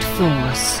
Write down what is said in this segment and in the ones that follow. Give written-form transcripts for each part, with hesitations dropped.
brute force.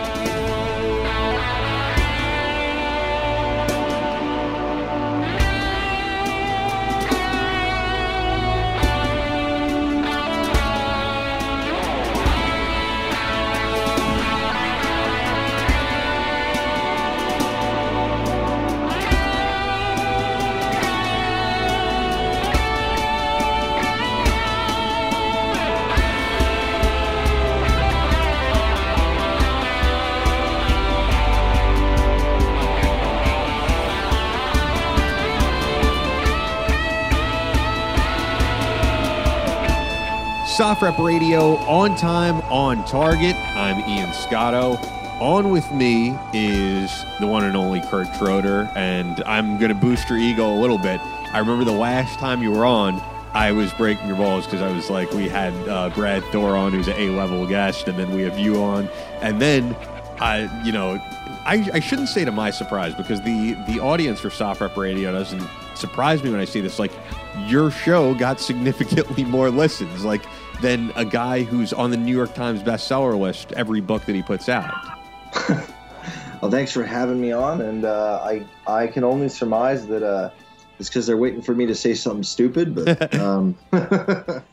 SoftRep Radio, on time, on target. I'm Ian Scotto. On with me is the one and only Kurt Schroeder, and I'm going to boost your ego a little bit. I remember the last time you were on, I was breaking your balls because I was like, we had Brad Thor on, who's an A-level guest, and then we have you on. And then, I shouldn't say to my surprise, because the audience for SoftRep Radio doesn't surprise me when I see this. Like, your show got significantly more listens. Like, than a guy who's on the New York Times bestseller list every book that he puts out. Well, thanks for having me on, and I can only surmise that it's because they're waiting for me to say something stupid. But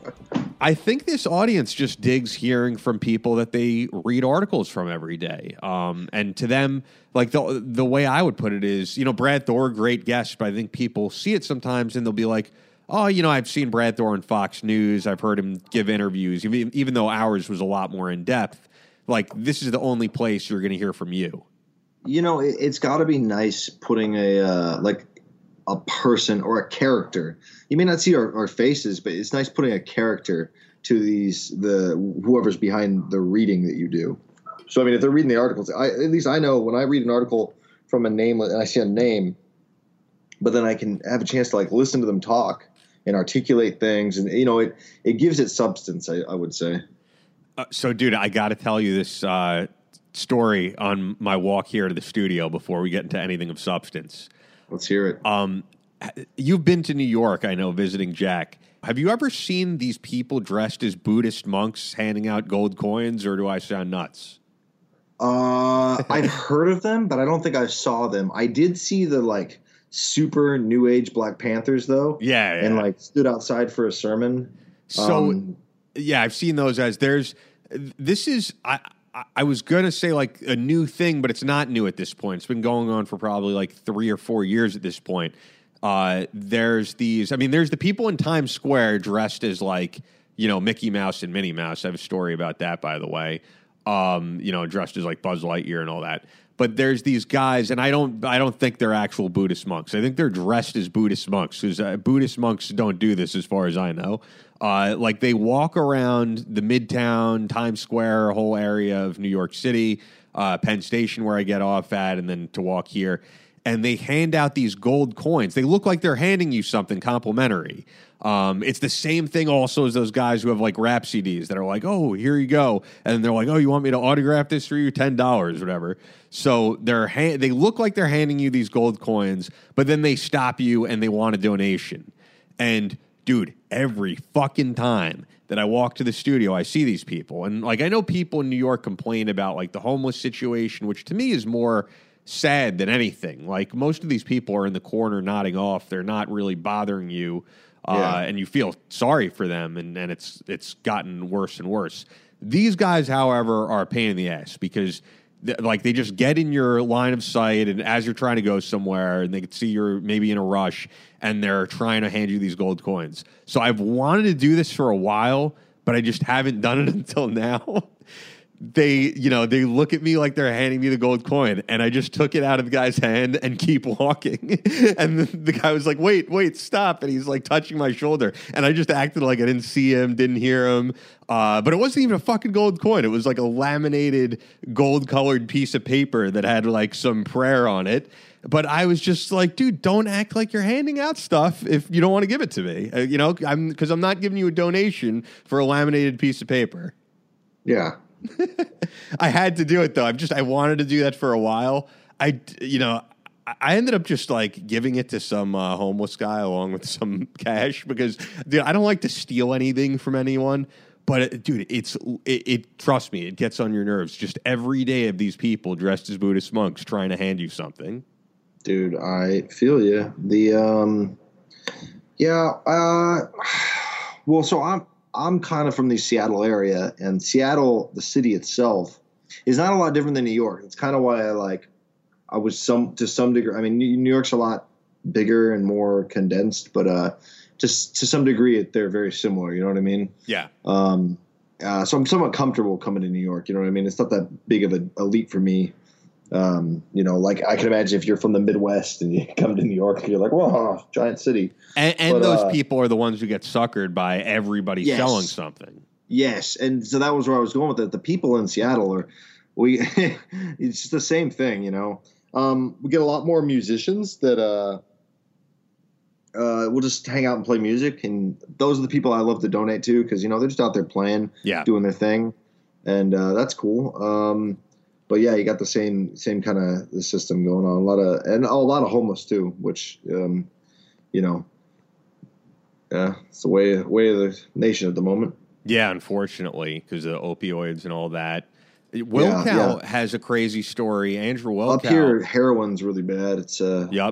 I think this audience just digs hearing from people that they read articles from every day, and to them, like the way I would put it is, Brad Thor, great guest, but I think people see it sometimes and they'll be like, oh, I've seen Brad Thor on Fox News. I've heard him give interviews, even though ours was a lot more in-depth. Like, this is the only place you're going to hear from you. It's got to be nice putting a person or a character. You may not see our faces, but it's nice putting a character to whoever's behind the reading that you do. So, if they're reading the articles, at least I know when I read an article from a nameless and I see a name, but then I can have a chance to listen to them talk and articulate things, and it gives it substance, I would say. So, dude, I got to tell you this story on my walk here to the studio before we get into anything of substance. Let's hear it. You've been to New York, I know, visiting Jack. Have you ever seen these people dressed as Buddhist monks handing out gold coins, or do I sound nuts? I've heard of them, but I don't think I saw them. I did see the super new age Black Panthers though. Yeah. And stood outside for a sermon. So I've seen those as I was going to say a new thing, but it's not new at this point. It's been going on for probably 3 or 4 years at this point. There's the people in Times Square dressed as Mickey Mouse and Minnie Mouse. I have a story about that, by the way. Dressed as Buzz Lightyear and all that. But there's these guys, and I don't think they're actual Buddhist monks. I think they're dressed as Buddhist monks, because Buddhist monks don't do this as far as I know. They walk around the Midtown, Times Square, whole area of New York City, Penn Station where I get off at, and then to walk here. And they hand out these gold coins. They look like they're handing you something complimentary. It's the same thing also as those guys who have rap CDs that are oh, here you go. And they're oh, you want me to autograph this for you? $10, whatever. So they look like they're handing you these gold coins, but then they stop you and they want a donation. And dude, every fucking time that I walk to the studio, I see these people. And I know people in New York complain about the homeless situation, which to me is more sad than anything. Most of these people are in the corner nodding off. They're not really bothering you, and you feel sorry for them, and it's gotten worse and worse. These guys, however, are a pain in the ass because they just get in your line of sight, and as you're trying to go somewhere, and they can see you're maybe in a rush, and they're trying to hand you these gold coins. So I've wanted to do this for a while, but I just haven't done it until now. They, they look at me like they're handing me the gold coin, and I just took it out of the guy's hand and keep walking. And the guy was wait, stop. And he's touching my shoulder. And I just acted like I didn't see him, didn't hear him. But it wasn't even a fucking gold coin. It was a laminated gold colored piece of paper that had some prayer on it. But I was just dude, don't act like you're handing out stuff if you don't want to give it to me. Because I'm not giving you a donation for a laminated piece of paper. Yeah. I had to do it though. I wanted to do that for a while. I ended up just like giving it to some homeless guy along with some cash because, dude, I don't like to steal anything from anyone. But trust me, it gets on your nerves just every day of these people dressed as Buddhist monks trying to hand you something. Dude, I feel you. So I'm kind of from the Seattle area, and Seattle, the city itself, is not a lot different than New York. It's kind of why I was to some degree. I mean, New York's a lot bigger and more condensed, but just to some degree, they're very similar. You know what I mean? Yeah. So I'm somewhat comfortable coming to New York. You know what I mean? It's not that big of a leap for me. Like I can imagine if you're from the Midwest and you come to New York, you're like, whoa, giant city. And those people are the ones who get suckered by everybody selling something. Yes. And so that was where I was going with it. The people in Seattle it's just the same thing, you know. We get a lot more musicians that we'll just hang out and play music. And those are the people I love to donate to because, you know, they're just out there playing, doing their thing. And that's cool. But yeah, you got the same kind of the system going on. A lot of homeless too, which it's the way of the nation at the moment. Yeah, unfortunately, because of the opioids and all that. Wilkow has a crazy story. Andrew Wilkow up here, heroin's really bad. It's yep. Yeah,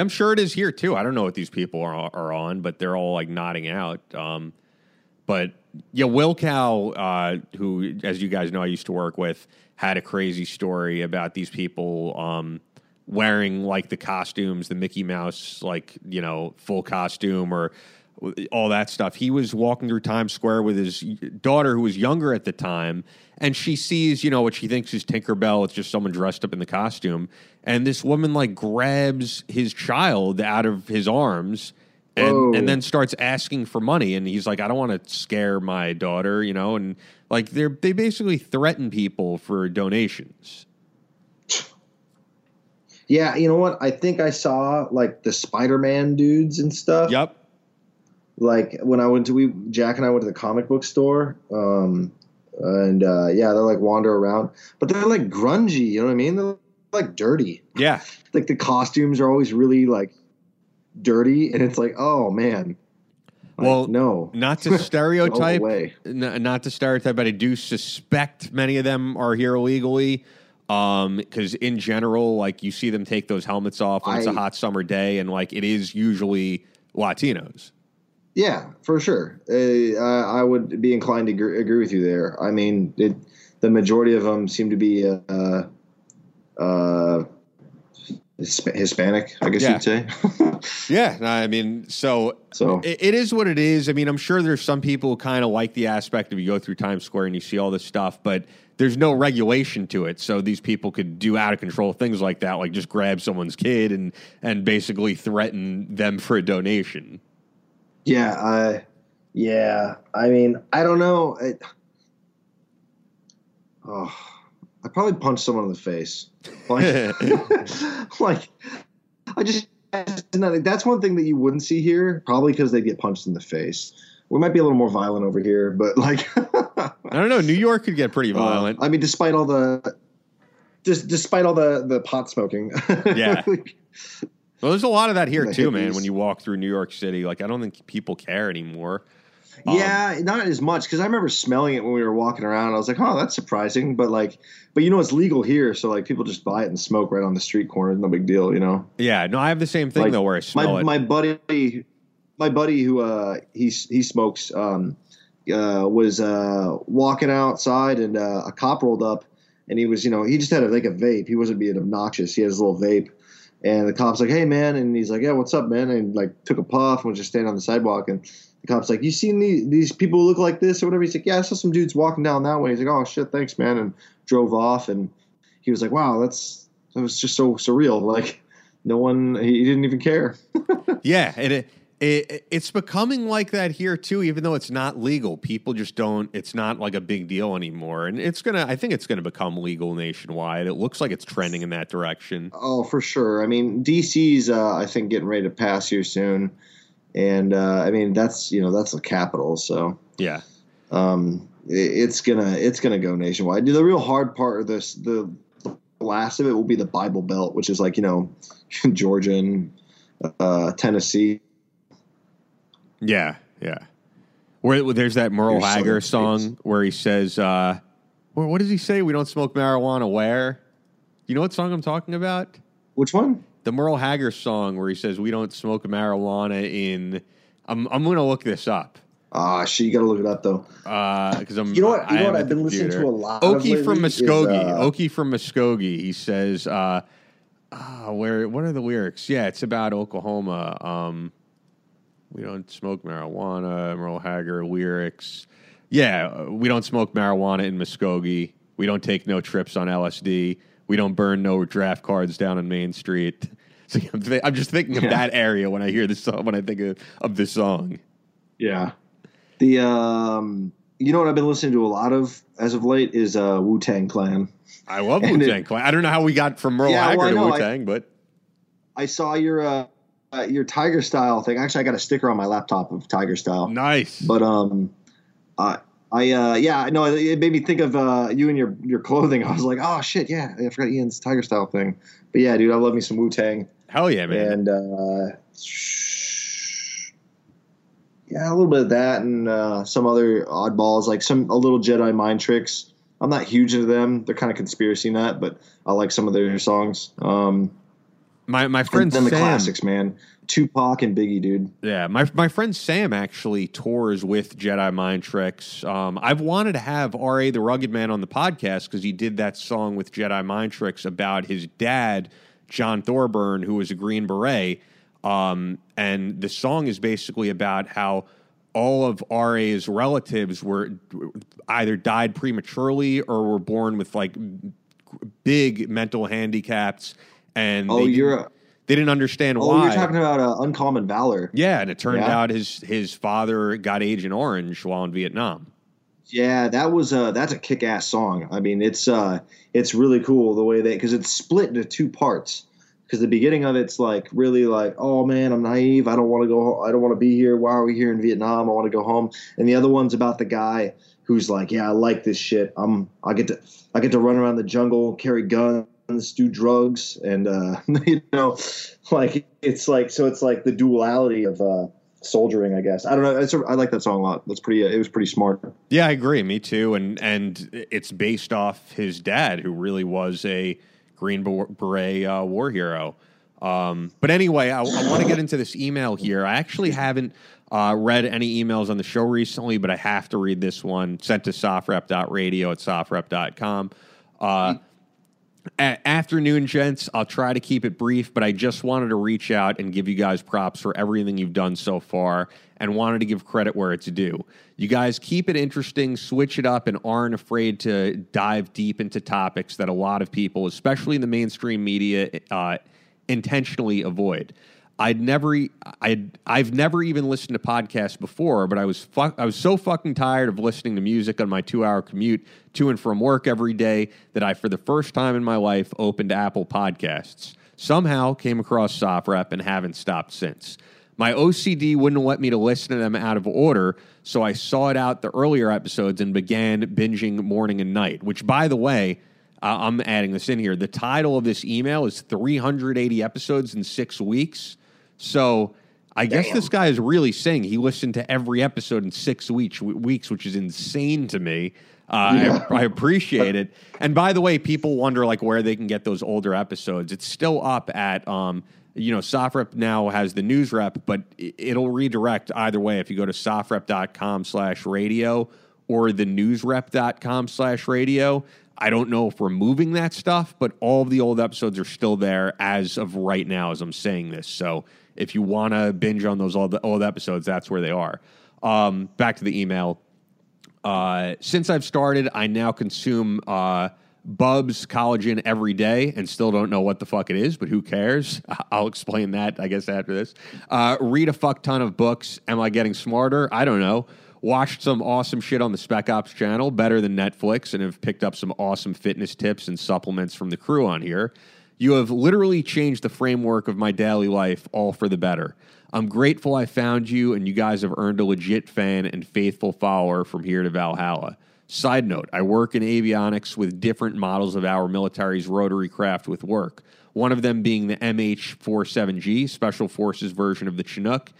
I'm sure it is here too. I don't know what these people are on, but they're all like nodding out. But yeah, Wilkow, who, as you guys know, I used to work with, had a crazy story about these people wearing like the costumes, the Mickey Mouse, like, you know, full costume or all that stuff. He was walking through Times Square with his daughter, who was younger at the time, and she sees, you know, what she thinks is Tinkerbell. It's just someone dressed up in the costume. And this woman like grabs his child out of his arms and then starts asking for money, and he's like, I don't want to scare my daughter, you know, and like they basically threaten people for donations. Yeah, you know what? I think I saw like the Spider-Man dudes and stuff. Yep. Like when I went to Jack and I went to the comic book store, they like wander around, but they're like grungy, you know what I mean? They're like dirty. Yeah. Like the costumes are always really like dirty, and it's like, oh man. Well, no, not to stereotype, but I do suspect many of them are here illegally. Because in general, like you see them take those helmets off when it's a hot summer day, and like it is usually Latinos. Yeah, for sure. I would be inclined to agree with you there. I mean, the majority of them seem to be Hispanic, I guess you'd say. Yeah, I mean, so it is what it is. I mean, I'm sure there's some people who kind of like the aspect of you go through Times Square and you see all this stuff, but there's no regulation to it. So these people could do out of control things like that, like just grab someone's kid and basically threaten them for a donation. Yeah, I mean, I don't know. I probably punched someone in the face. Like, that's one thing that you wouldn't see here, probably because they get punched in the face. We might be a little more violent over here, but like, I don't know. New York could get pretty violent. I mean, despite all the pot smoking. Yeah. Well, there's a lot of that here too, hippies. Man. When you walk through New York City, like I don't think people care anymore. Yeah, not as much, because I remember smelling it when we were walking around. I was like, "Oh, that's surprising," but you know, it's legal here, so like people just buy it and smoke right on the street corner. No big deal, you know. Yeah, no, I have the same thing like, though, where I smell it. My buddy who he smokes was walking outside, and a cop rolled up, and he was, you know, he just had like a vape. He wasn't being obnoxious. He had his little vape. And the cop's like, hey, man. And he's like, yeah, what's up, man? And like took a puff and was just standing on the sidewalk. And the cop's like, you seen these people who look like this or whatever? He's like, yeah, I saw some dudes walking down that way. He's like, oh, shit, thanks, man. And drove off. And he was like, wow, that was just so surreal. Like he didn't even care. Yeah. And it's becoming like that here, too, even though it's not legal. People just don't. It's not like a big deal anymore. And I think it's going to become legal nationwide. It looks like it's trending in that direction. Oh, for sure. I mean, D.C.'s, I think, getting ready to pass here soon. And, I mean, that's the capital. So, yeah, it's going to go nationwide. The real hard part of this, the last of it will be the Bible Belt, which is like, you know, Georgia and Tennessee. Yeah, yeah. Where there's that Merle Haggard song where he says, what does he say? We don't smoke marijuana where? You know what song I'm talking about? Which one? The Merle Haggard song where he says, we don't smoke marijuana in... I'm going to look this up. Shit, you got to look it up, though. Because I'm... You know what I've been listening to a lot of lately? Okie from Muskogee. Okie from Muskogee. He says... what are the lyrics? Yeah, it's about Oklahoma. We don't smoke marijuana. Merle Haggard lyrics. Yeah, we don't smoke marijuana in Muskogee. We don't take no trips on LSD. We don't burn no draft cards down on Main Street. So I'm just thinking of that area when I hear this song, when I think of this song. Yeah. The you know what I've been listening to a lot of as of late is Wu-Tang Clan. I love Wu-Tang Clan. I don't know how we got from Merle Haggard to Wu-Tang, but I saw your Tiger Style thing. Actually, I got a sticker on my laptop of Tiger Style. Nice. But it made me think of you and your clothing. I was like, oh shit, yeah, I forgot Ian's Tiger Style thing. But yeah, dude, I love me some Wu-Tang. Hell yeah, man. And a little bit of that and some other oddballs, like a little Jedi Mind Tricks. I'm not huge into them; they're kind of conspiracy nut, but I like some of their songs. My friend Sam, the classics, man, Tupac and Biggie, dude. Yeah, my friend Sam actually tours with Jedi Mind Tricks. I've wanted to have R.A. the Rugged Man on the podcast because he did that song with Jedi Mind Tricks about his dad, John Thorburn, who was a Green Beret, and the song is basically about how all of R.A.'s relatives were either died prematurely or were born with like big mental handicaps. And they didn't understand why. You're talking about Uncommon Valor. Yeah, and it turned out his father got Agent Orange while in Vietnam. Yeah, that's a kick-ass song. I mean, it's really cool the way because it's split into two parts. Because the beginning of it's like really like, oh man, I'm naive. I don't want to go home. I don't want to be here. Why are we here in Vietnam? I want to go home. And the other one's about the guy who's like, yeah, I like this shit. I get to run around the jungle, carry guns. Do drugs and it's like the duality of soldiering, I guess. I don't know. I like that song a lot. That's pretty. It was pretty smart. Yeah, I agree. Me too. And it's based off his dad, who really was a Green Beret war hero. But anyway, I want to get into this email here. I actually haven't read any emails on the show recently, but I have to read this one sent to SoftRep.radio at SoftRep.com. Afternoon, gents. I'll try to keep it brief, but I just wanted to reach out and give you guys props for everything you've done so far and wanted to give credit where it's due. You guys keep it interesting, switch it up, and aren't afraid to dive deep into topics that a lot of people, especially in the mainstream media, intentionally avoid. I've never even listened to podcasts before, but I was so fucking tired of listening to music on my 2-hour commute to and from work every day that I, for the first time in my life, opened Apple Podcasts. Somehow came across SoftRep and haven't stopped since. My OCD wouldn't let me to listen to them out of order, so I sought out the earlier episodes and began binging morning and night, which, by the way, I'm adding this in here. The title of this email is 380 episodes in 6 weeks. So I guess this guy is really saying he listened to every episode in 6 weeks, which is insane to me. I appreciate it. And by the way, people wonder like where they can get those older episodes. It's still up at, SoftRep now has the NewsRep, but it'll redirect either way. If you go to SoftRep.com/radio or the NewsRep.com/radio, I don't know if we're moving that stuff, but all of the old episodes are still there as of right now as I'm saying this. So if you want to binge on those old episodes, that's where they are. Back to the email. Since I've started, I now consume Bubs collagen every day and still don't know what the fuck it is, but who cares? I'll explain that, I guess, after this. Read a fuck ton of books. Am I getting smarter? I don't know. Watched some awesome shit on the Spec Ops channel, better than Netflix, and have picked up some awesome fitness tips and supplements from the crew on here. You have literally changed the framework of my daily life, all for the better. I'm grateful I found you, and you guys have earned a legit fan and faithful follower from here to Valhalla. Side note, I work in avionics with different models of our military's rotary craft with work, one of them being the MH-47G, Special Forces version of the Chinook.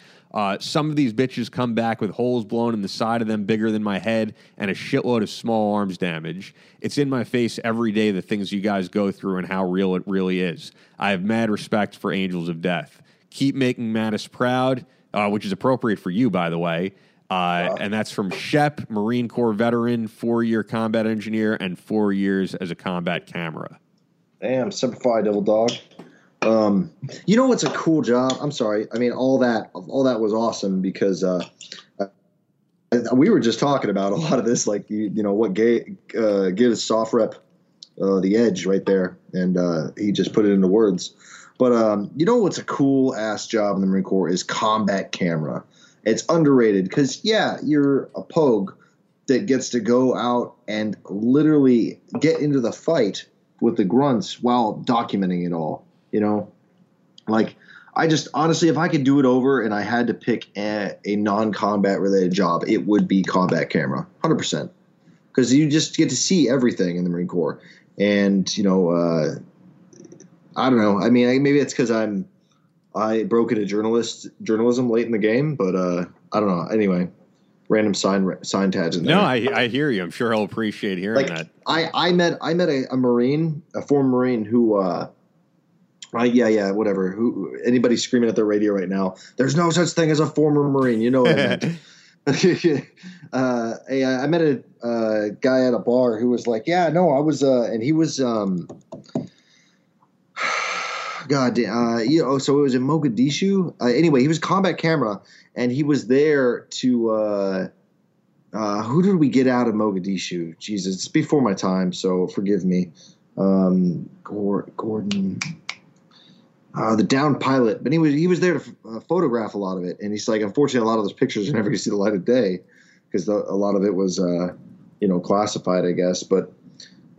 Some of these bitches come back with holes blown in the side of them bigger than my head and a shitload of small arms damage. It's in my face every day, the things you guys go through and how real it really is. I have mad respect for Angels of Death. Keep making Mattis proud, which is appropriate for you, by the way. And that's from Shep, Marine Corps veteran, 4-year combat engineer, and 4 years as a combat camera. Damn, Semper Fi, Devil Dog. You know what's a cool job? I'm sorry. I mean, all that was awesome because we were just talking about a lot of this, like, you know, what gives SoftRep the edge right there, and he just put it into words. But you know what's a cool-ass job in the Marine Corps is combat camera. It's underrated because, yeah, you're a pogue that gets to go out and literally get into the fight with the grunts while documenting it all, you know? Like, I just – honestly, if I could do it over and I had to pick a non-combat related job, it would be combat camera, 100%, because you just get to see everything in the Marine Corps. And, you know, I don't know. I mean, maybe it's because I broke into journalism late in the game, but I don't know. Anyway, random sign tags in there. No, I hear you. I'm sure he'll appreciate hearing that. I met a Marine, a former Marine who, whatever. Who anybody screaming at their radio right now? There's no such thing as a former Marine. You know what I meant. I met a guy at a bar who was like, "Yeah, no, I was," and he was. So it was in Mogadishu. Anyway, he was combat camera, and he was there to who did we get out of Mogadishu? Jesus, it's before my time, so forgive me. Gordon, the downed pilot. But he was there to photograph a lot of it, and he's like, unfortunately, a lot of those pictures are never going to see the light of day because a lot of it was, classified, I guess, but.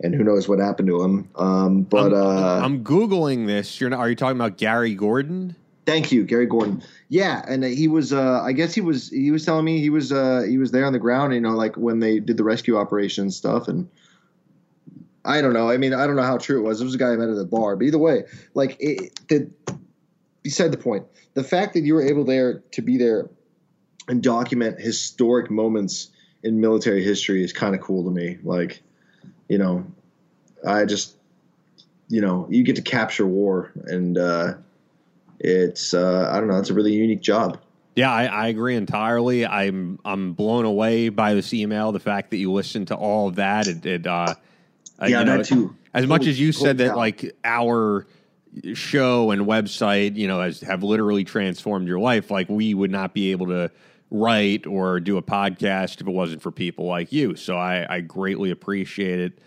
And who knows what happened to him? But I'm googling this. Are you talking about Gary Gordon? Thank you, Gary Gordon. Yeah, and he was. I guess he was telling me he was there on the ground. You know, like when they did the rescue operation and stuff. And I don't know. I mean, I don't know how true it was. It was a guy I met at the bar. But either way, like beside the point, the fact that you were able to be there and document historic moments in military history is kind of cool to me. Like. You know, I just, you know, you get to capture war, and it's I don't know, it's a really unique job. Yeah, I agree entirely. I'm blown away by this email. The fact that you listened to all of that, that too. As much as you said that, like our show and website, you know, have literally transformed your life. Like we would not be able to write or do a podcast if it wasn't for people like you. So I greatly appreciate it.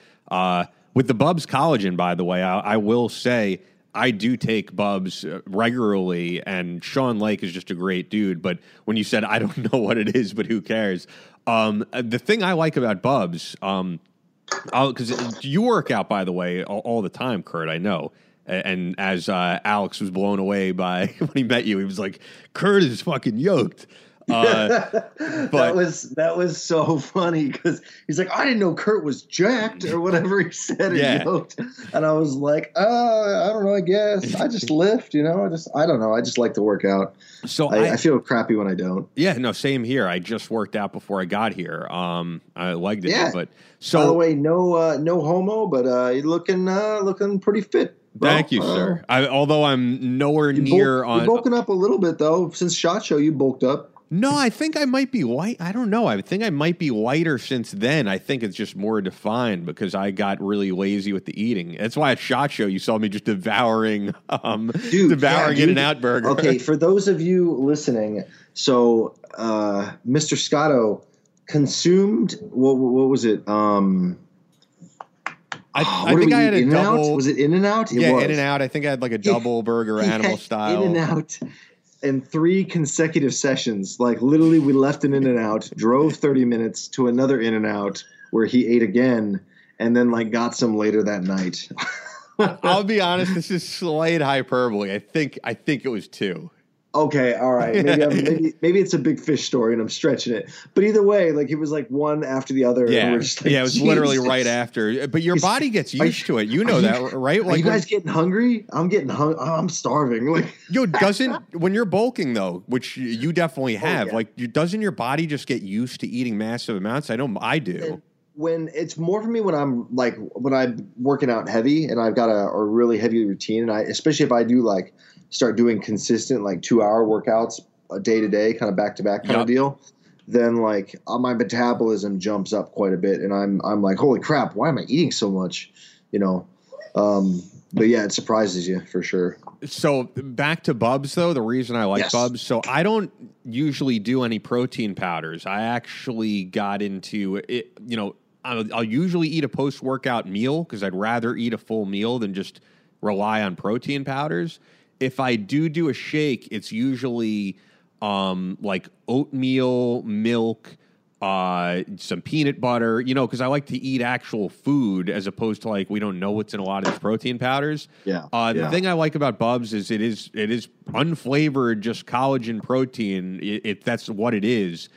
With the Bubs collagen, by the way, I will say I do take Bubs regularly, and Sean Lake is just a great dude. But when you said, I don't know what it is, but who cares? The thing I like about Bubs, because you work out, by the way, all the time, Kurt, I know. And as Alex was blown away by when he met you, he was like, Kurt is fucking yoked. But that was so funny because he's like, I didn't know Kurt was jacked or whatever he said. Yeah. Yoked. And I was like, I don't know, I guess I just lift, you know, I don't know. I just like to work out. So I feel crappy when I don't. Yeah, no, same here. I just worked out before I got here. I liked it, yeah. But so by the way, no homo, but you're looking pretty fit. Bro. Thank you, sir. Although I'm nowhere near on. You're bulking up a little bit though. Since SHOT Show, you bulked up. No, I think I might be light. I don't know. I think I might be lighter since then. I think it's just more defined because I got really lazy with the eating. That's why at SHOT Show you saw me just devouring In-N-Out Burger. Okay, for those of you listening, so Mr. Scotto consumed what was it? I think I had a double. Was it In-N-Out? Yeah, In-N-Out. I think I had like a double burger, animal style. In-N-Out. In 3 consecutive sessions, like literally we left an In-N-Out, drove 30 minutes to another In-N-Out where he ate again and then like got some later that night. I'll be honest, this is slight hyperbole. I think it was 2. okay, all right, maybe, maybe it's a big fish story and I'm stretching it. But either way, like, it was like one after the other. Yeah, and we're just like, yeah, it was Jesus. Literally right after. But your body gets used to it. You know that, right? Like, are you guys getting hungry? I'm getting hungry. I'm starving. Like, yo, doesn't – when you're bulking, though, which you definitely have, like, doesn't your body just get used to eating massive amounts? I know I do. And when it's more for me when I'm like – when I'm working out heavy and I've got a really heavy routine, and I – especially if I do like – start doing consistent like 2-hour workouts a day to day, kind of back to back kind of deal, then like my metabolism jumps up quite a bit, and I'm like, holy crap, why am I eating so much? You know, but yeah, it surprises you for sure. So back to Bubs though, the reason I like Bubs. So I don't usually do any protein powders. I actually got into it. You know, I'll usually eat a post workout meal because I'd rather eat a full meal than just rely on protein powders. If I do a shake, it's usually like oatmeal, milk, some peanut butter, you know, because I like to eat actual food as opposed to like we don't know what's in a lot of these protein powders. The thing I like about Bubs is it is unflavored, just collagen protein. It that's what it is.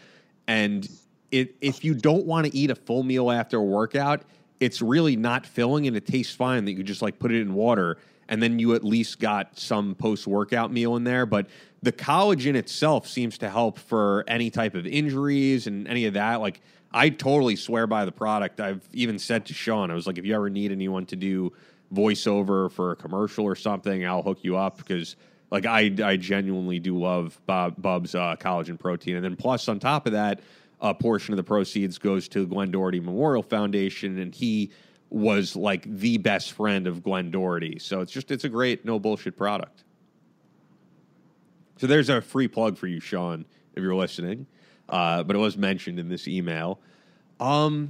And if you don't want to eat a full meal after a workout, it's really not filling and it tastes fine that you just like put it in water. And then you at least got some post-workout meal in there. But the collagen itself seems to help for any type of injuries and any of that. Like, I totally swear by the product. I've even said to Sean, I was like, if you ever need anyone to do voiceover for a commercial or something, I'll hook you up. Because, like, I genuinely do love Bub's collagen protein. And then plus, on top of that, a portion of the proceeds goes to Glenn Doherty Memorial Foundation. And he was like the best friend of Glenn Doherty. So it's a great, no bullshit product. So there's a free plug for you, Sean, if you're listening. But it was mentioned in this email. All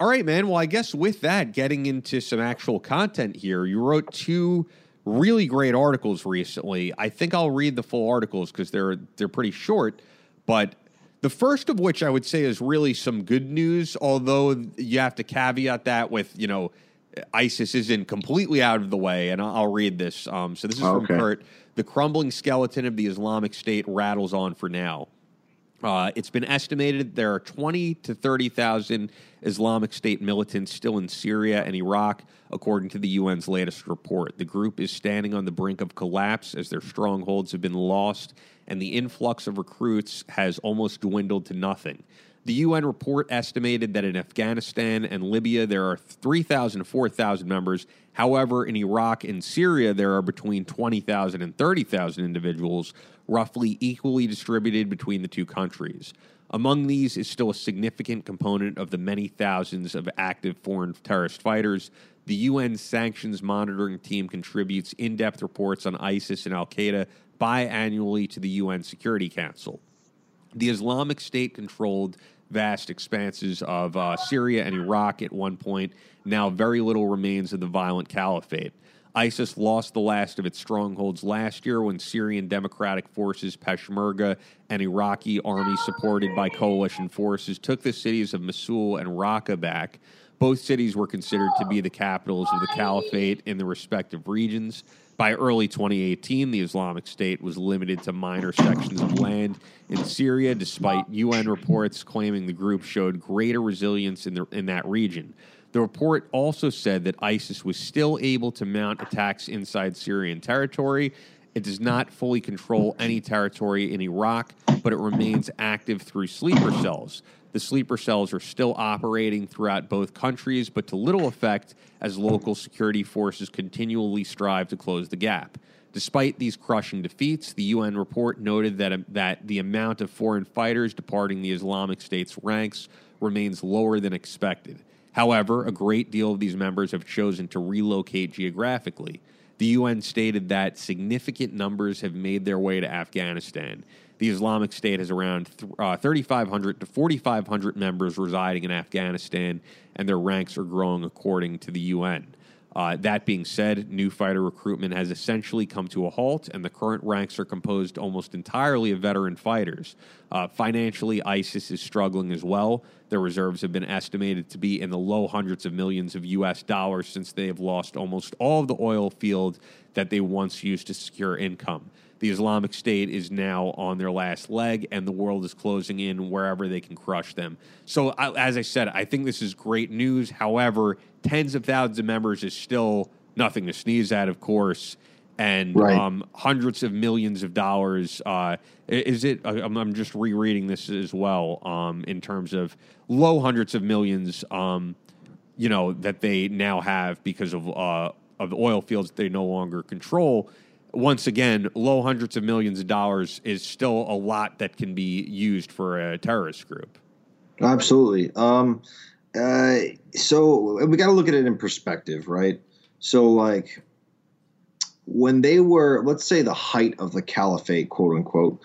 right, man. Well, I guess with that, getting into some actual content here, you wrote 2 really great articles recently. I think I'll read the full articles because they're pretty short, but the first of which I would say is really some good news, although you have to caveat that with, you know, ISIS isn't completely out of the way, and I'll read this. So this is from Kurt. The Crumbling Skeleton of the Islamic State Rattles On For Now. It's been estimated there are 20,000 to 30,000 Islamic State militants still in Syria and Iraq, according to the UN's latest report. The group is standing on the brink of collapse as their strongholds have been lost and the influx of recruits has almost dwindled to nothing. The UN report estimated that in Afghanistan and Libya, there are 3,000 to 4,000 members. However, in Iraq and Syria, there are between 20,000 and 30,000 individuals, roughly equally distributed between the two countries. Among these is still a significant component of the many thousands of active foreign terrorist fighters. The UN sanctions monitoring team contributes in-depth reports on ISIS and al-Qaeda biannually to the UN Security Council. The Islamic State controlled vast expanses of Syria and Iraq at one point. Now very little remains of the violent caliphate. ISIS lost the last of its strongholds last year when Syrian Democratic Forces, Peshmerga, and Iraqi army supported by coalition forces took the cities of Mosul and Raqqa back. Both cities were considered to be the capitals of the caliphate in the respective regions. By early 2018, the Islamic State was limited to minor sections of land in Syria, despite UN reports claiming the group showed greater resilience in that region. The report also said that ISIS was still able to mount attacks inside Syrian territory. It does not fully control any territory in Iraq, but it remains active through sleeper cells. The sleeper cells are still operating throughout both countries, but to little effect as local security forces continually strive to close the gap. Despite these crushing defeats, the UN report noted that the amount of foreign fighters departing the Islamic State's ranks remains lower than expected. However, a great deal of these members have chosen to relocate geographically. The UN stated that significant numbers have made their way to Afghanistan. The Islamic State has around 3,500 to 4,500 members residing in Afghanistan, and their ranks are growing according to the UN. That being said, new fighter recruitment has essentially come to a halt, and the current ranks are composed almost entirely of veteran fighters. Financially, ISIS is struggling as well. Their reserves have been estimated to be in the low hundreds of millions of U.S. dollars since they have lost almost all of the oil field that they once used to secure income. the Islamic State is now on their last leg, and the world is closing in wherever they can crush them. So, as I said, I think this is great news. However, tens of thousands of members is still nothing to sneeze at, of course. And right. Hundreds of millions of dollars. I'm just rereading this as well. In terms of low hundreds of millions, that they now have because of oil fields that they no longer control. Once again, low hundreds of millions of dollars is still a lot that can be used for a terrorist group. Absolutely. So we got to look at it in perspective, right? So like, when they were, let's say, the height of the caliphate, quote unquote,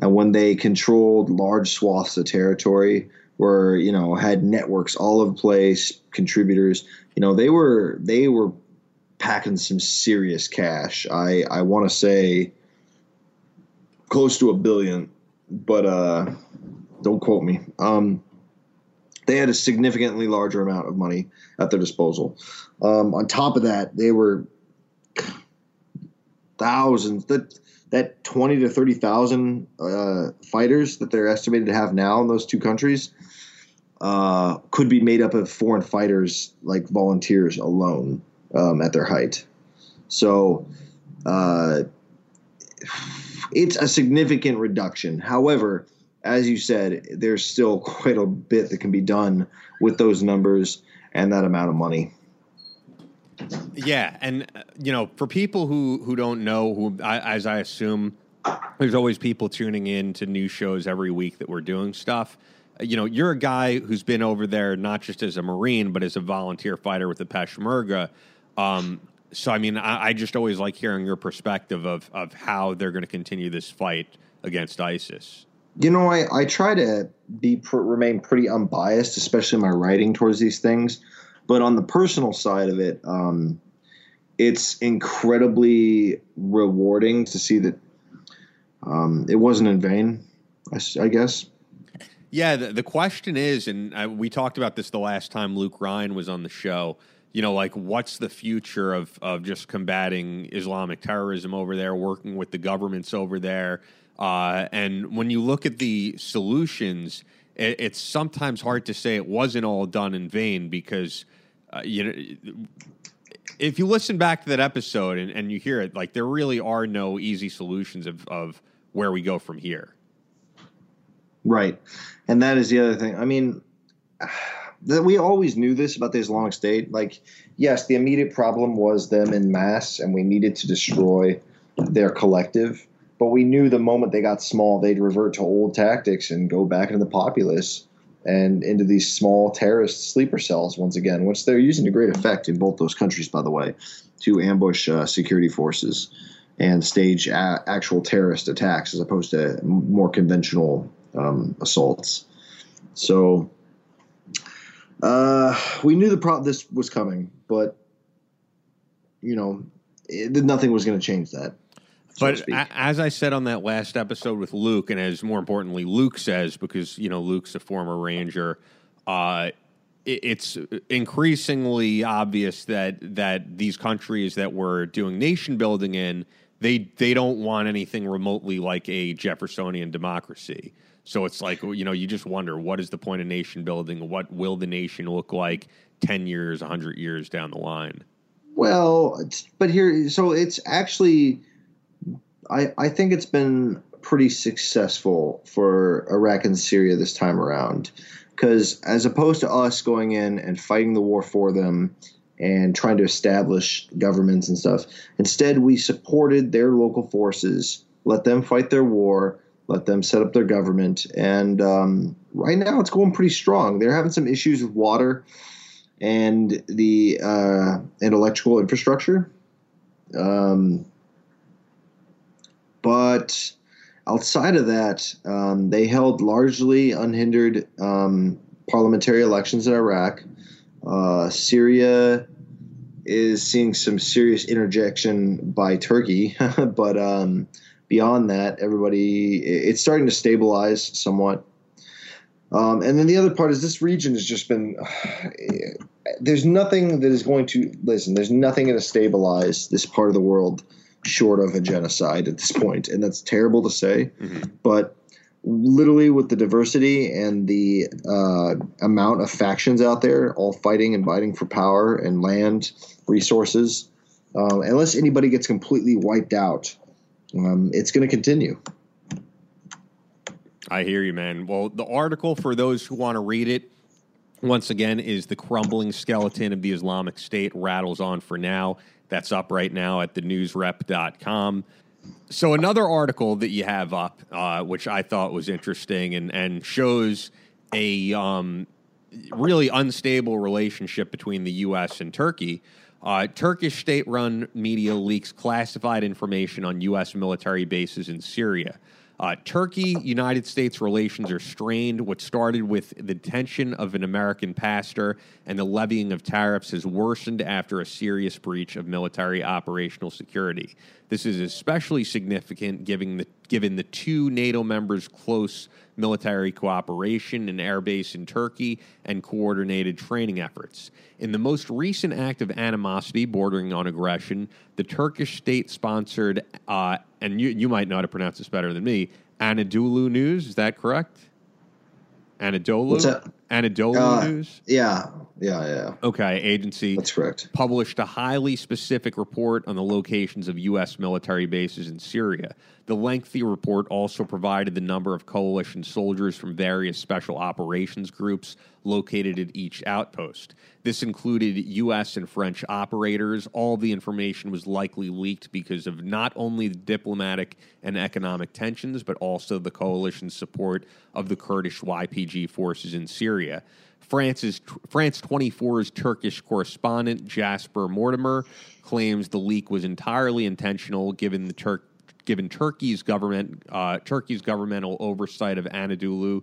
and when they controlled large swaths of territory, were, had networks all over the place, contributors, they were packing some serious cash. I want to say close to $1 billion, but don't quote me. They had a significantly larger amount of money at their disposal. On top of that, they were thousands, that 20 to 30,000 fighters that they're estimated to have now in those two countries could be made up of foreign fighters, like volunteers alone, at their height. So it's a significant reduction. However, as you said, there's still quite a bit that can be done with those numbers and that amount of money. Yeah, and for people who don't know, as I assume, there's always people tuning in to new shows every week that we're doing stuff. You're a guy who's been over there not just as a Marine, but as a volunteer fighter with the Peshmerga. So, I just always like hearing your perspective of how they're going to continue this fight against ISIS. I try to remain pretty unbiased, especially in my writing towards these things. But on the personal side of it, it's incredibly rewarding to see that it wasn't in vain, I guess. Yeah, the question is, and we talked about this the last time Luke Ryan was on the show, what's the future of just combating Islamic terrorism over there, working with the governments over there? And when you look at the solutions, it's sometimes hard to say it wasn't all done in vain because, if you listen back to that episode and you hear it, there really are no easy solutions of where we go from here. Right. And that is the other thing. We always knew this about the Islamic State. Yes, the immediate problem was them en masse, and we needed to destroy their collective. But we knew the moment they got small, they'd revert to old tactics and go back into the populace and into these small terrorist sleeper cells once again, which they're using to great effect in both those countries, by the way, to ambush security forces and stage actual terrorist attacks as opposed to more conventional assaults. So we knew this was coming, but, nothing was going to change that. But as I said on that last episode with Luke, and as more importantly Luke says, because Luke's a former Ranger, it's increasingly obvious that these countries that we're doing nation building in, they don't want anything remotely like a Jeffersonian democracy. So it's you just wonder, what is the point of nation building? What will the nation look like 10 years, 100 years down the line? Well, it's actually, I think it's been pretty successful for Iraq and Syria this time around, because as opposed to us going in and fighting the war for them and trying to establish governments and stuff, instead we supported their local forces, let them fight their war, let them set up their government. And right now it's going pretty strong. They're having some issues with water and the and electrical infrastructure. But outside of that, they held largely unhindered parliamentary elections in Iraq. Syria is seeing some serious interjection by Turkey. But beyond that, it's starting to stabilize somewhat. And then the other part is this region has just been there's nothing that is going to – listen, there's nothing going to stabilize this part of the world short of a genocide at this point. And that's terrible to say, but literally with the diversity and the amount of factions out there, all fighting and vying for power and land resources, unless anybody gets completely wiped out, it's going to continue. I hear you, man. Well, the article, for those who want to read it, once again, is The Crumbling Skeleton of the Islamic State Rattles On For Now. That's up right now at thenewsrep.com. So another article that you have up, which I thought was interesting and shows a really unstable relationship between the U.S. and Turkey. Turkish state-run media leaks classified information on U.S. military bases in Syria. Turkey-United States relations are strained. What started with the detention of an American pastor and the levying of tariffs has worsened after a serious breach of military operational security. This is especially significant given the two NATO members' close military cooperation, an airbase in Turkey, and coordinated training efforts. In the most recent act of animosity bordering on aggression, the Turkish state-sponsored, and you might know how to pronounce this better than me, Anadolu News, is that correct? Anadolu? What's that? Anadolu News? Yeah. Okay, agency. That's correct. Published a highly specific report on the locations of U.S. military bases in Syria. The lengthy report also provided the number of coalition soldiers from various special operations groups located at each outpost. This included U.S. and French operators. All the information was likely leaked because of not only the diplomatic and economic tensions, but also the coalition's support of the Kurdish YPG forces in Syria. France 24's Turkish correspondent Jasper Mortimer claims the leak was entirely intentional, given the Turkey's governmental oversight of Anadolu.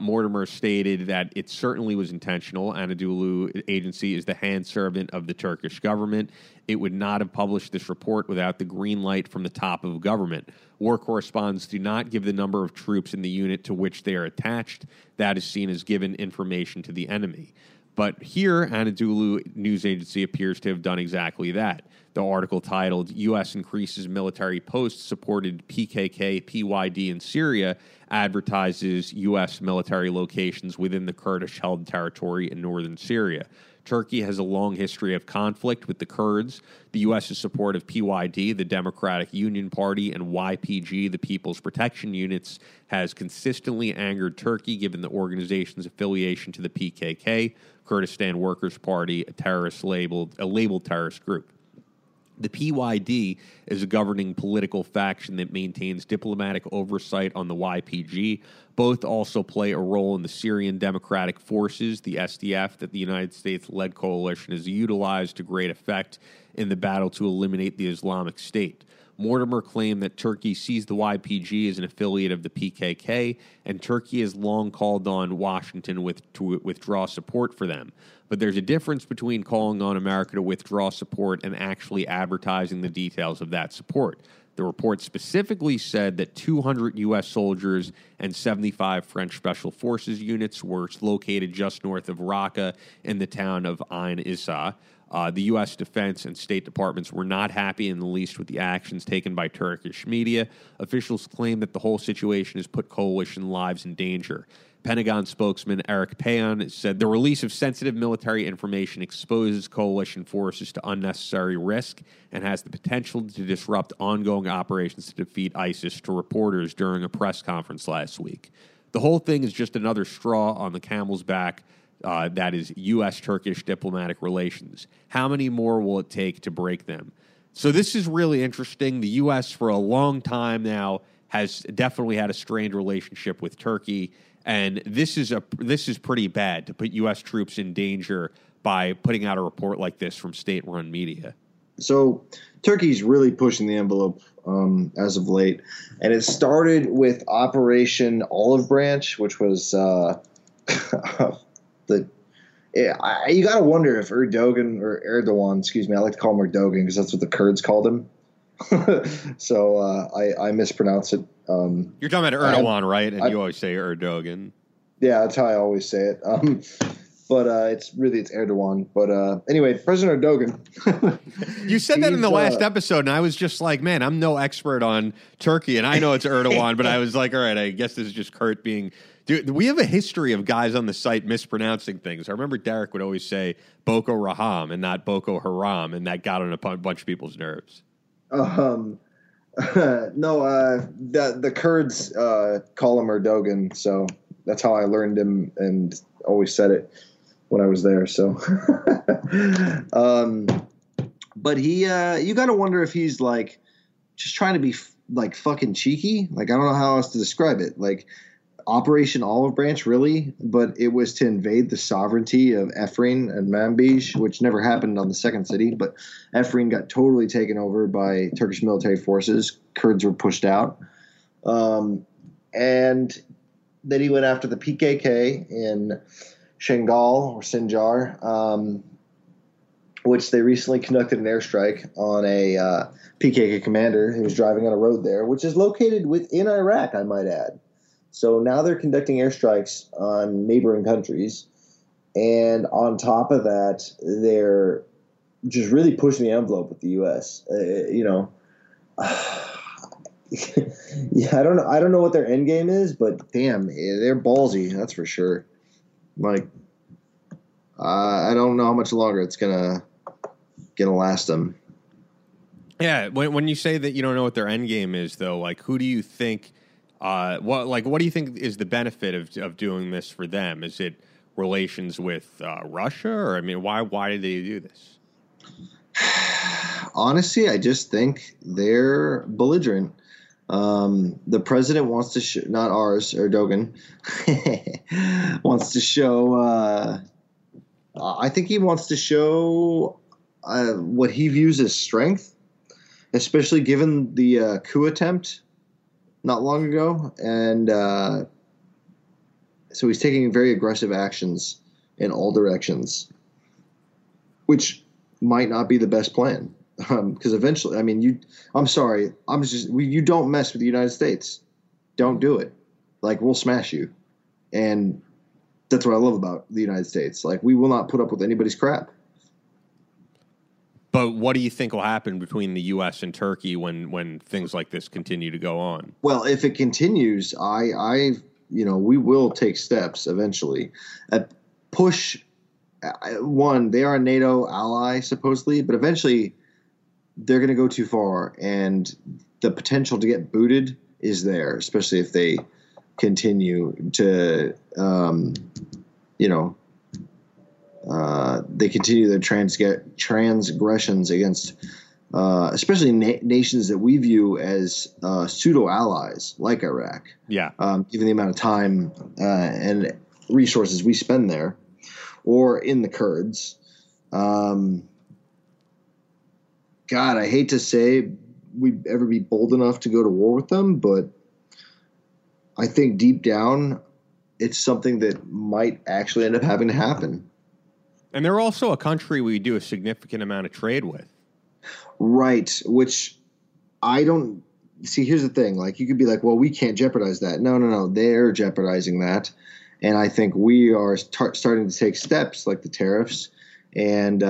Mortimer stated that it certainly was intentional. Anadolu Agency is the hand servant of the Turkish government. It would not have published this report without the green light from the top of government. War correspondents do not give the number of troops in the unit to which they are attached. That is seen as giving information to the enemy. But here, Anadolu News Agency appears to have done exactly that. The article titled, U.S. Increases Military Posts Supported PKK, PYD in Syria, advertises U.S. military locations within the Kurdish-held territory in northern Syria. Turkey has a long history of conflict with the Kurds. The U.S.'s support of PYD, the Democratic Union Party, and YPG, the People's Protection Units, has consistently angered Turkey given the organization's affiliation to the PKK, Kurdistan Workers' Party, a labeled terrorist group. The PYD is a governing political faction that maintains diplomatic oversight on the YPG. Both also play a role in the Syrian Democratic Forces, the SDF, that the United States-led coalition has utilized to great effect in the battle to eliminate the Islamic State. Mortimer claimed that Turkey sees the YPG as an affiliate of the PKK, and Turkey has long called on Washington to withdraw support for them. But there's a difference between calling on America to withdraw support and actually advertising the details of that support. The report specifically said that 200 U.S. soldiers and 75 French Special Forces units were located just north of Raqqa in the town of Ain Issa. The U.S. Defense and State Departments were not happy in the least with the actions taken by Turkish media. Officials claim that the whole situation has put coalition lives in danger. Pentagon spokesman Eric Payan said the release of sensitive military information exposes coalition forces to unnecessary risk and has the potential to disrupt ongoing operations to defeat ISIS to reporters during a press conference last week. The whole thing is just another straw on the camel's back. That is U.S.-Turkish diplomatic relations. How many more will it take to break them? So this is really interesting. The U.S. for a long time now has definitely had a strained relationship with Turkey, and this is pretty bad to put U.S. troops in danger by putting out a report like this from state-run media. So Turkey's really pushing the envelope as of late, and it started with Operation Olive Branch, which was you gotta wonder if Erdogan, excuse me, I like to call him Erdogan because that's what the Kurds called him. So I mispronounce it. You're talking about Erdogan, right? And you always say Erdogan. Yeah, that's how I always say it. But it's Erdoğan. But anyway, President Erdoğan. You said that in the last episode, and I was just like, man, I'm no expert on Turkey, and I know it's Erdoğan, but I was like, all right, I guess this is just Kurt being... Dude, we have a history of guys on the site mispronouncing things. I remember Derek would always say Boko Raham and not Boko Haram, and that got on a bunch of people's nerves. The Kurds call him Erdoğan, so that's how I learned him and always said it when I was there. So, but he, you got to wonder if he's like just trying to be like fucking cheeky. Like I don't know how else to describe it. Like Operation Olive Branch, really, but it was to invade the sovereignty of Afrin and Manbij, which never happened on the second city. But Afrin got totally taken over by Turkish military forces. Kurds were pushed out, and then he went after the PKK in Şengal or Sinjar, which they recently conducted an airstrike on a PKK commander who was driving on a road there, which is located within Iraq, I might add. So now they're conducting airstrikes on neighboring countries, and on top of that, they're just really pushing the envelope with the U.S. Yeah, I don't know what their end game is, but damn, they're ballsy. That's for sure. Like, I don't know how much longer it's gonna last them. Yeah, when you say that you don't know what their end game is, though, like, who do you think? What do you think is the benefit of doing this for them? Is it relations with Russia? Or I mean, why did they do this? Honestly, I just think they're belligerent. The president wants to not ours, Erdogan, wants to show I think he wants to show what he views as strength, especially given the coup attempt not long ago, and so he's taking very aggressive actions in all directions, which might not be the best plan, because eventually, I mean, you don't mess with the United States. Don't do it. Like, we'll smash you, and that's what I love about the United States. Like, we will not put up with anybody's crap. But what do you think will happen between the U.S. and Turkey when things like this continue to go on? Well, if it continues, we will take steps eventually. They are a NATO ally, supposedly, but eventually they're going to go too far, and the potential to get booted is there, especially if they continue to, they continue their transgressions against especially nations that we view as pseudo-allies like Iraq. Yeah. Given the amount of time and resources we spend there or in the Kurds. God, I hate to say we'd ever be bold enough to go to war with them, but I think deep down it's something that might actually end up having to happen. And they're also a country we do a significant amount of trade with. Right, which I don't – see, here's the thing. Like, you could be like, well, we can't jeopardize that. No, they're jeopardizing that. And I think we are starting to take steps like the tariffs and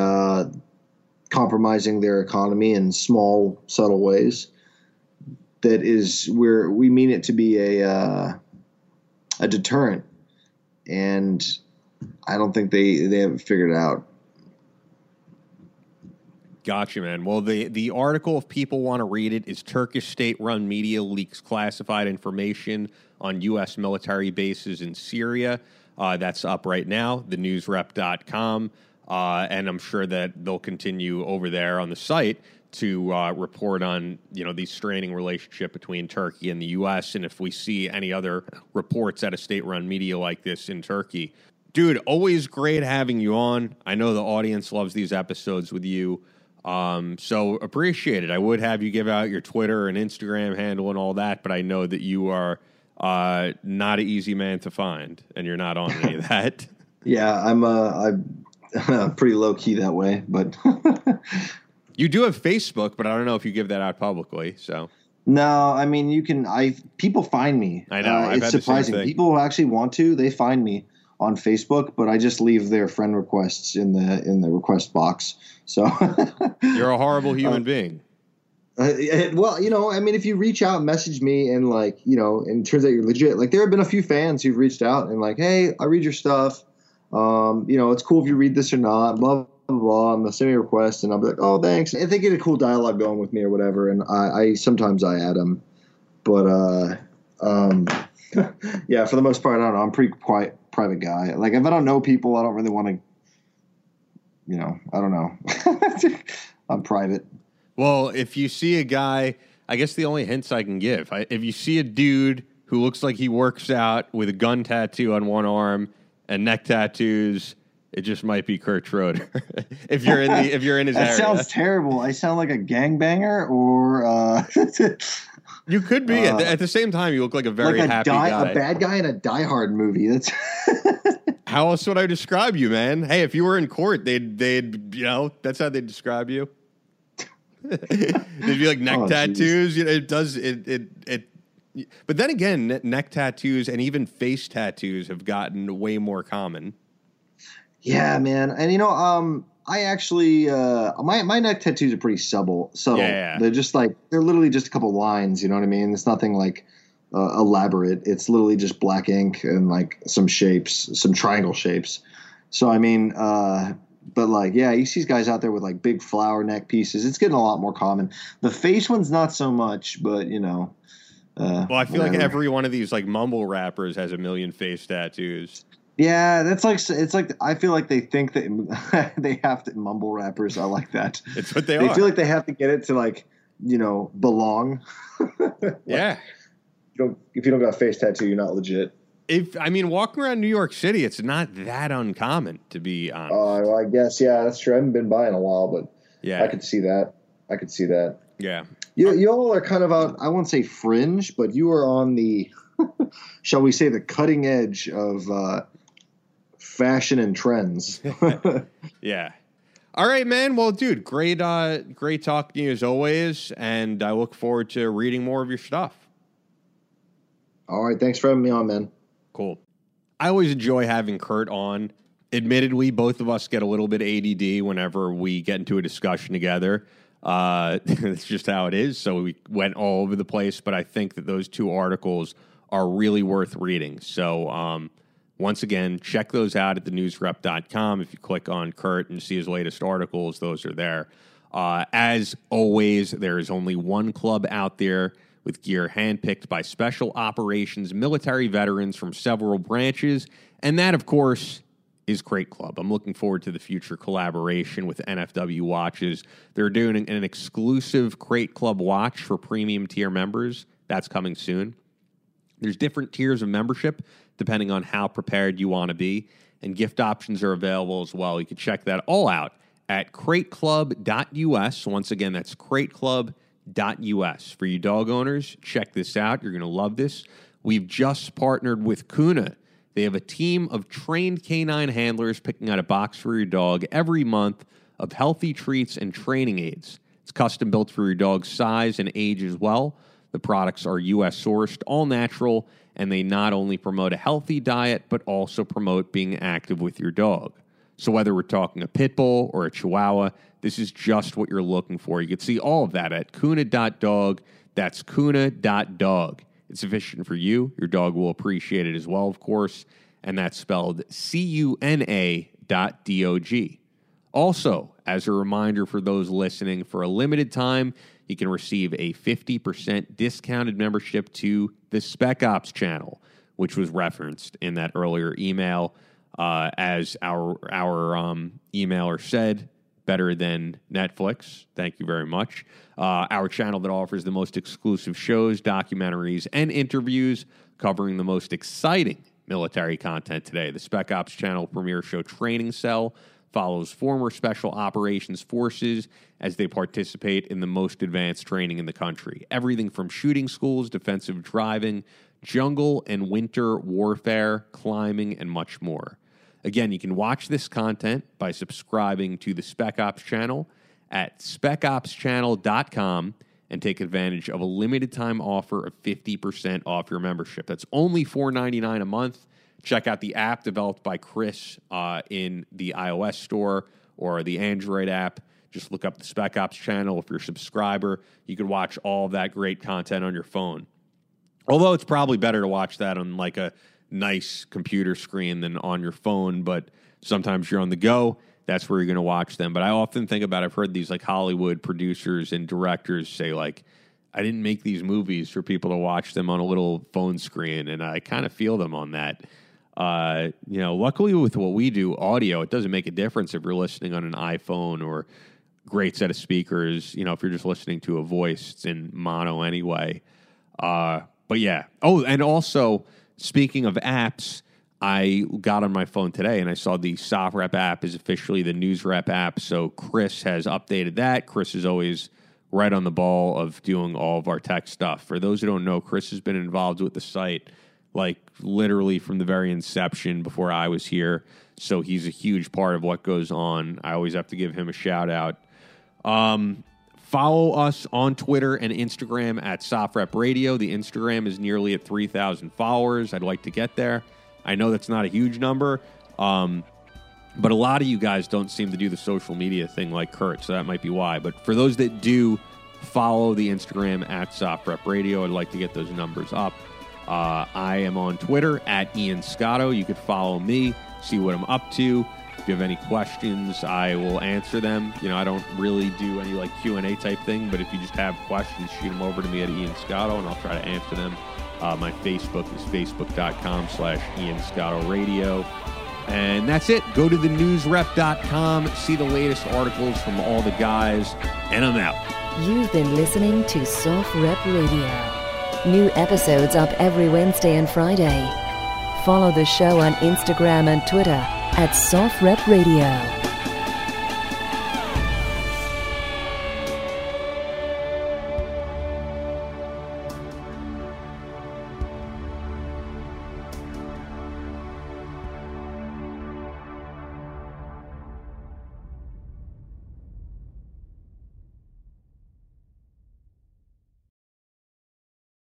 compromising their economy in small, subtle ways. That is where we mean it to be a deterrent, and – I don't think they haven't figured it out. Gotcha, man. Well, the article, if people want to read it, is Turkish state-run media leaks classified information on U.S. military bases in Syria. That's up right now, thenewsrep.com. And I'm sure that they'll continue over there on the site to report on, the straining relationship between Turkey and the U.S. And if we see any other reports at a state-run media like this in Turkey... Dude, always great having you on. I know the audience loves these episodes with you, so appreciate it. I would have you give out your Twitter and Instagram handle and all that, but I know that you are not an easy man to find, and you're not on any of that. Yeah, I'm pretty low-key that way, but... You do have Facebook, but I don't know if you give that out publicly, so... No, I mean, people find me. I know, I've had the same thing. People who actually want to, they find me. on Facebook, but I just leave their friend requests in the request box. So you're a horrible human being. Well, you know, I mean, if you reach out and message me and like, you know, and it turns out you're legit, like there have been a few fans who've reached out and like, hey, I read your stuff. You know, it's cool if you read this or not, blah, blah, blah. And they'll send me a request and I'll be like, oh, thanks. And they get a cool dialogue going with me or whatever. And I sometimes I add them, but, yeah, for the most part, I don't know. I'm a pretty quiet, private guy. Like if I don't know people, I don't really want to, you know, I don't know. I'm private. Well, if you see a guy, I guess the only hints I can give, if you see a dude who looks like he works out with a gun tattoo on one arm and neck tattoos, it just might be Kurt Schroeder. If you're in the, if you're in his area. That sounds terrible. I sound like a gangbanger or, you could be. At the same time, you look like a very like a happy guy. A bad guy in a Die Hard movie. That's how else would I describe you, man? Hey, if you were in court, they'd, you know, that's how they'd describe you. There'd be like neck tattoos. Geez. You know, it does it. But then again, neck tattoos and even face tattoos have gotten way more common. Yeah, man, and you know, I actually my neck tattoos are pretty subtle. Yeah. They're just like they're literally just a couple lines. You know what I mean? It's nothing like elaborate. It's literally just black ink and like some shapes, some triangle shapes. So I mean. But like, yeah, you see guys out there with like big flower neck pieces. It's getting a lot more common. The face one's not so much, but you know. Well, I feel like every one of these like mumble rappers has a million face tattoos. Yeah, that's like it's like I feel like they think that they have to mumble rappers. I like that. It's what they are. They feel like they have to get it to like you know belong. Like, yeah. If you don't got a face tattoo, you're not legit. I mean, walking around New York City, it's not that uncommon, to be honest. Oh, well, I guess, yeah, that's true. I haven't been by in a while, but yeah, I could see that. I could see that. Yeah. You all are kind of out, I won't say fringe, but you are on the, shall we say, the cutting edge of fashion and trends. Yeah. All right, man. Well, dude, great talking to you as always, and I look forward to reading more of your stuff. All right. Thanks for having me on, man. Cool. I always enjoy having Kurt on. Admittedly, both of us get a little bit ADD whenever we get into a discussion together. It's just how it is. So we went all over the place, but I think that those two articles are really worth reading. So once again, check those out at thenewsrep.com. If you click on Kurt and see his latest articles, those are there. As always, there is only one club out there with gear handpicked by special operations military veterans from several branches. And that, of course, is Crate Club. I'm looking forward to the future collaboration with NFW Watches. They're doing an exclusive Crate Club watch for premium tier members. That's coming soon. There's different tiers of membership depending on how prepared you want to be. And gift options are available as well. You can check that all out at crateclub.us. Once again, that's crateclub.us. For you dog owners, check this out. You're going to love this. We've just partnered with Kuna. They have a team of trained canine handlers picking out a box for your dog every month of healthy treats and training aids. It's custom built for your dog's size and age as well. The products are U.S. sourced, all natural, and they not only promote a healthy diet, but also promote being active with your dog. So whether we're talking a pit bull or a chihuahua, this is just what you're looking for. You can see all of that at kuna.dog. That's kuna.dog. It's sufficient for you. Your dog will appreciate it as well, of course. And that's spelled CUNA.DOG. Also, as a reminder for those listening, for a limited time, you can receive a 50% discounted membership to the Spec Ops channel, which was referenced in that earlier email. As our emailer said, better than Netflix. Thank you very much. Our channel that offers the most exclusive shows, documentaries, and interviews covering the most exciting military content today. The Spec Ops channel premiere show Training Cell follows former Special Operations Forces as they participate in the most advanced training in the country. Everything from shooting schools, defensive driving, jungle and winter warfare, climbing, and much more. Again, you can watch this content by subscribing to the Spec Ops channel at specopschannel.com and take advantage of a limited time offer of 50% off your membership. That's only $4.99 a month. Check out the app developed by Chris in the iOS store or the Android app. Just look up the Spec Ops channel. If you're a subscriber, you can watch all of that great content on your phone. Although it's probably better to watch that on like a nice computer screen than on your phone, but sometimes you're on the go. That's where you're going to watch them. But I often think about, I've heard these like Hollywood producers and directors say like, I didn't make these movies for people to watch them on a little phone screen, and I kind of feel them on that. You know, luckily with what we do, audio, it doesn't make a difference if you're listening on an iPhone or great set of speakers. You know, if you're just listening to a voice, it's in mono anyway. But yeah. Oh, and also, speaking of apps, I got on my phone today and I saw the SoftRep app is officially the NewsRep app. So Chris has updated that. Chris is always right on the ball of doing all of our tech stuff. For those who don't know, Chris has been involved with the site like literally from the very inception before I was here. So he's a huge part of what goes on. I always have to give him a shout out. Follow us on Twitter and Instagram at SoftRep Radio. The Instagram is nearly at 3,000 followers. I'd like to get there. I know that's not a huge number, but a lot of you guys don't seem to do the social media thing like Kurt, so that might be why. But for those that do, follow the Instagram at SoftRep Radio. I'd like to get those numbers up. I am on Twitter at Ian Scotto. You could follow me, see what I'm up to. If you have any questions, I will answer them. You know, I don't really do any like Q&A type thing, but if you just have questions, shoot them over to me at Ian Scotto, and I'll try to answer them. My Facebook is facebook.com/Ian Scotto Radio. And that's it. Go to thenewsrep.com, see the latest articles from all the guys, and I'm out. You've been listening to SoftRep Radio. New episodes up every Wednesday and Friday. Follow the show on Instagram and Twitter at SoftRep Radio.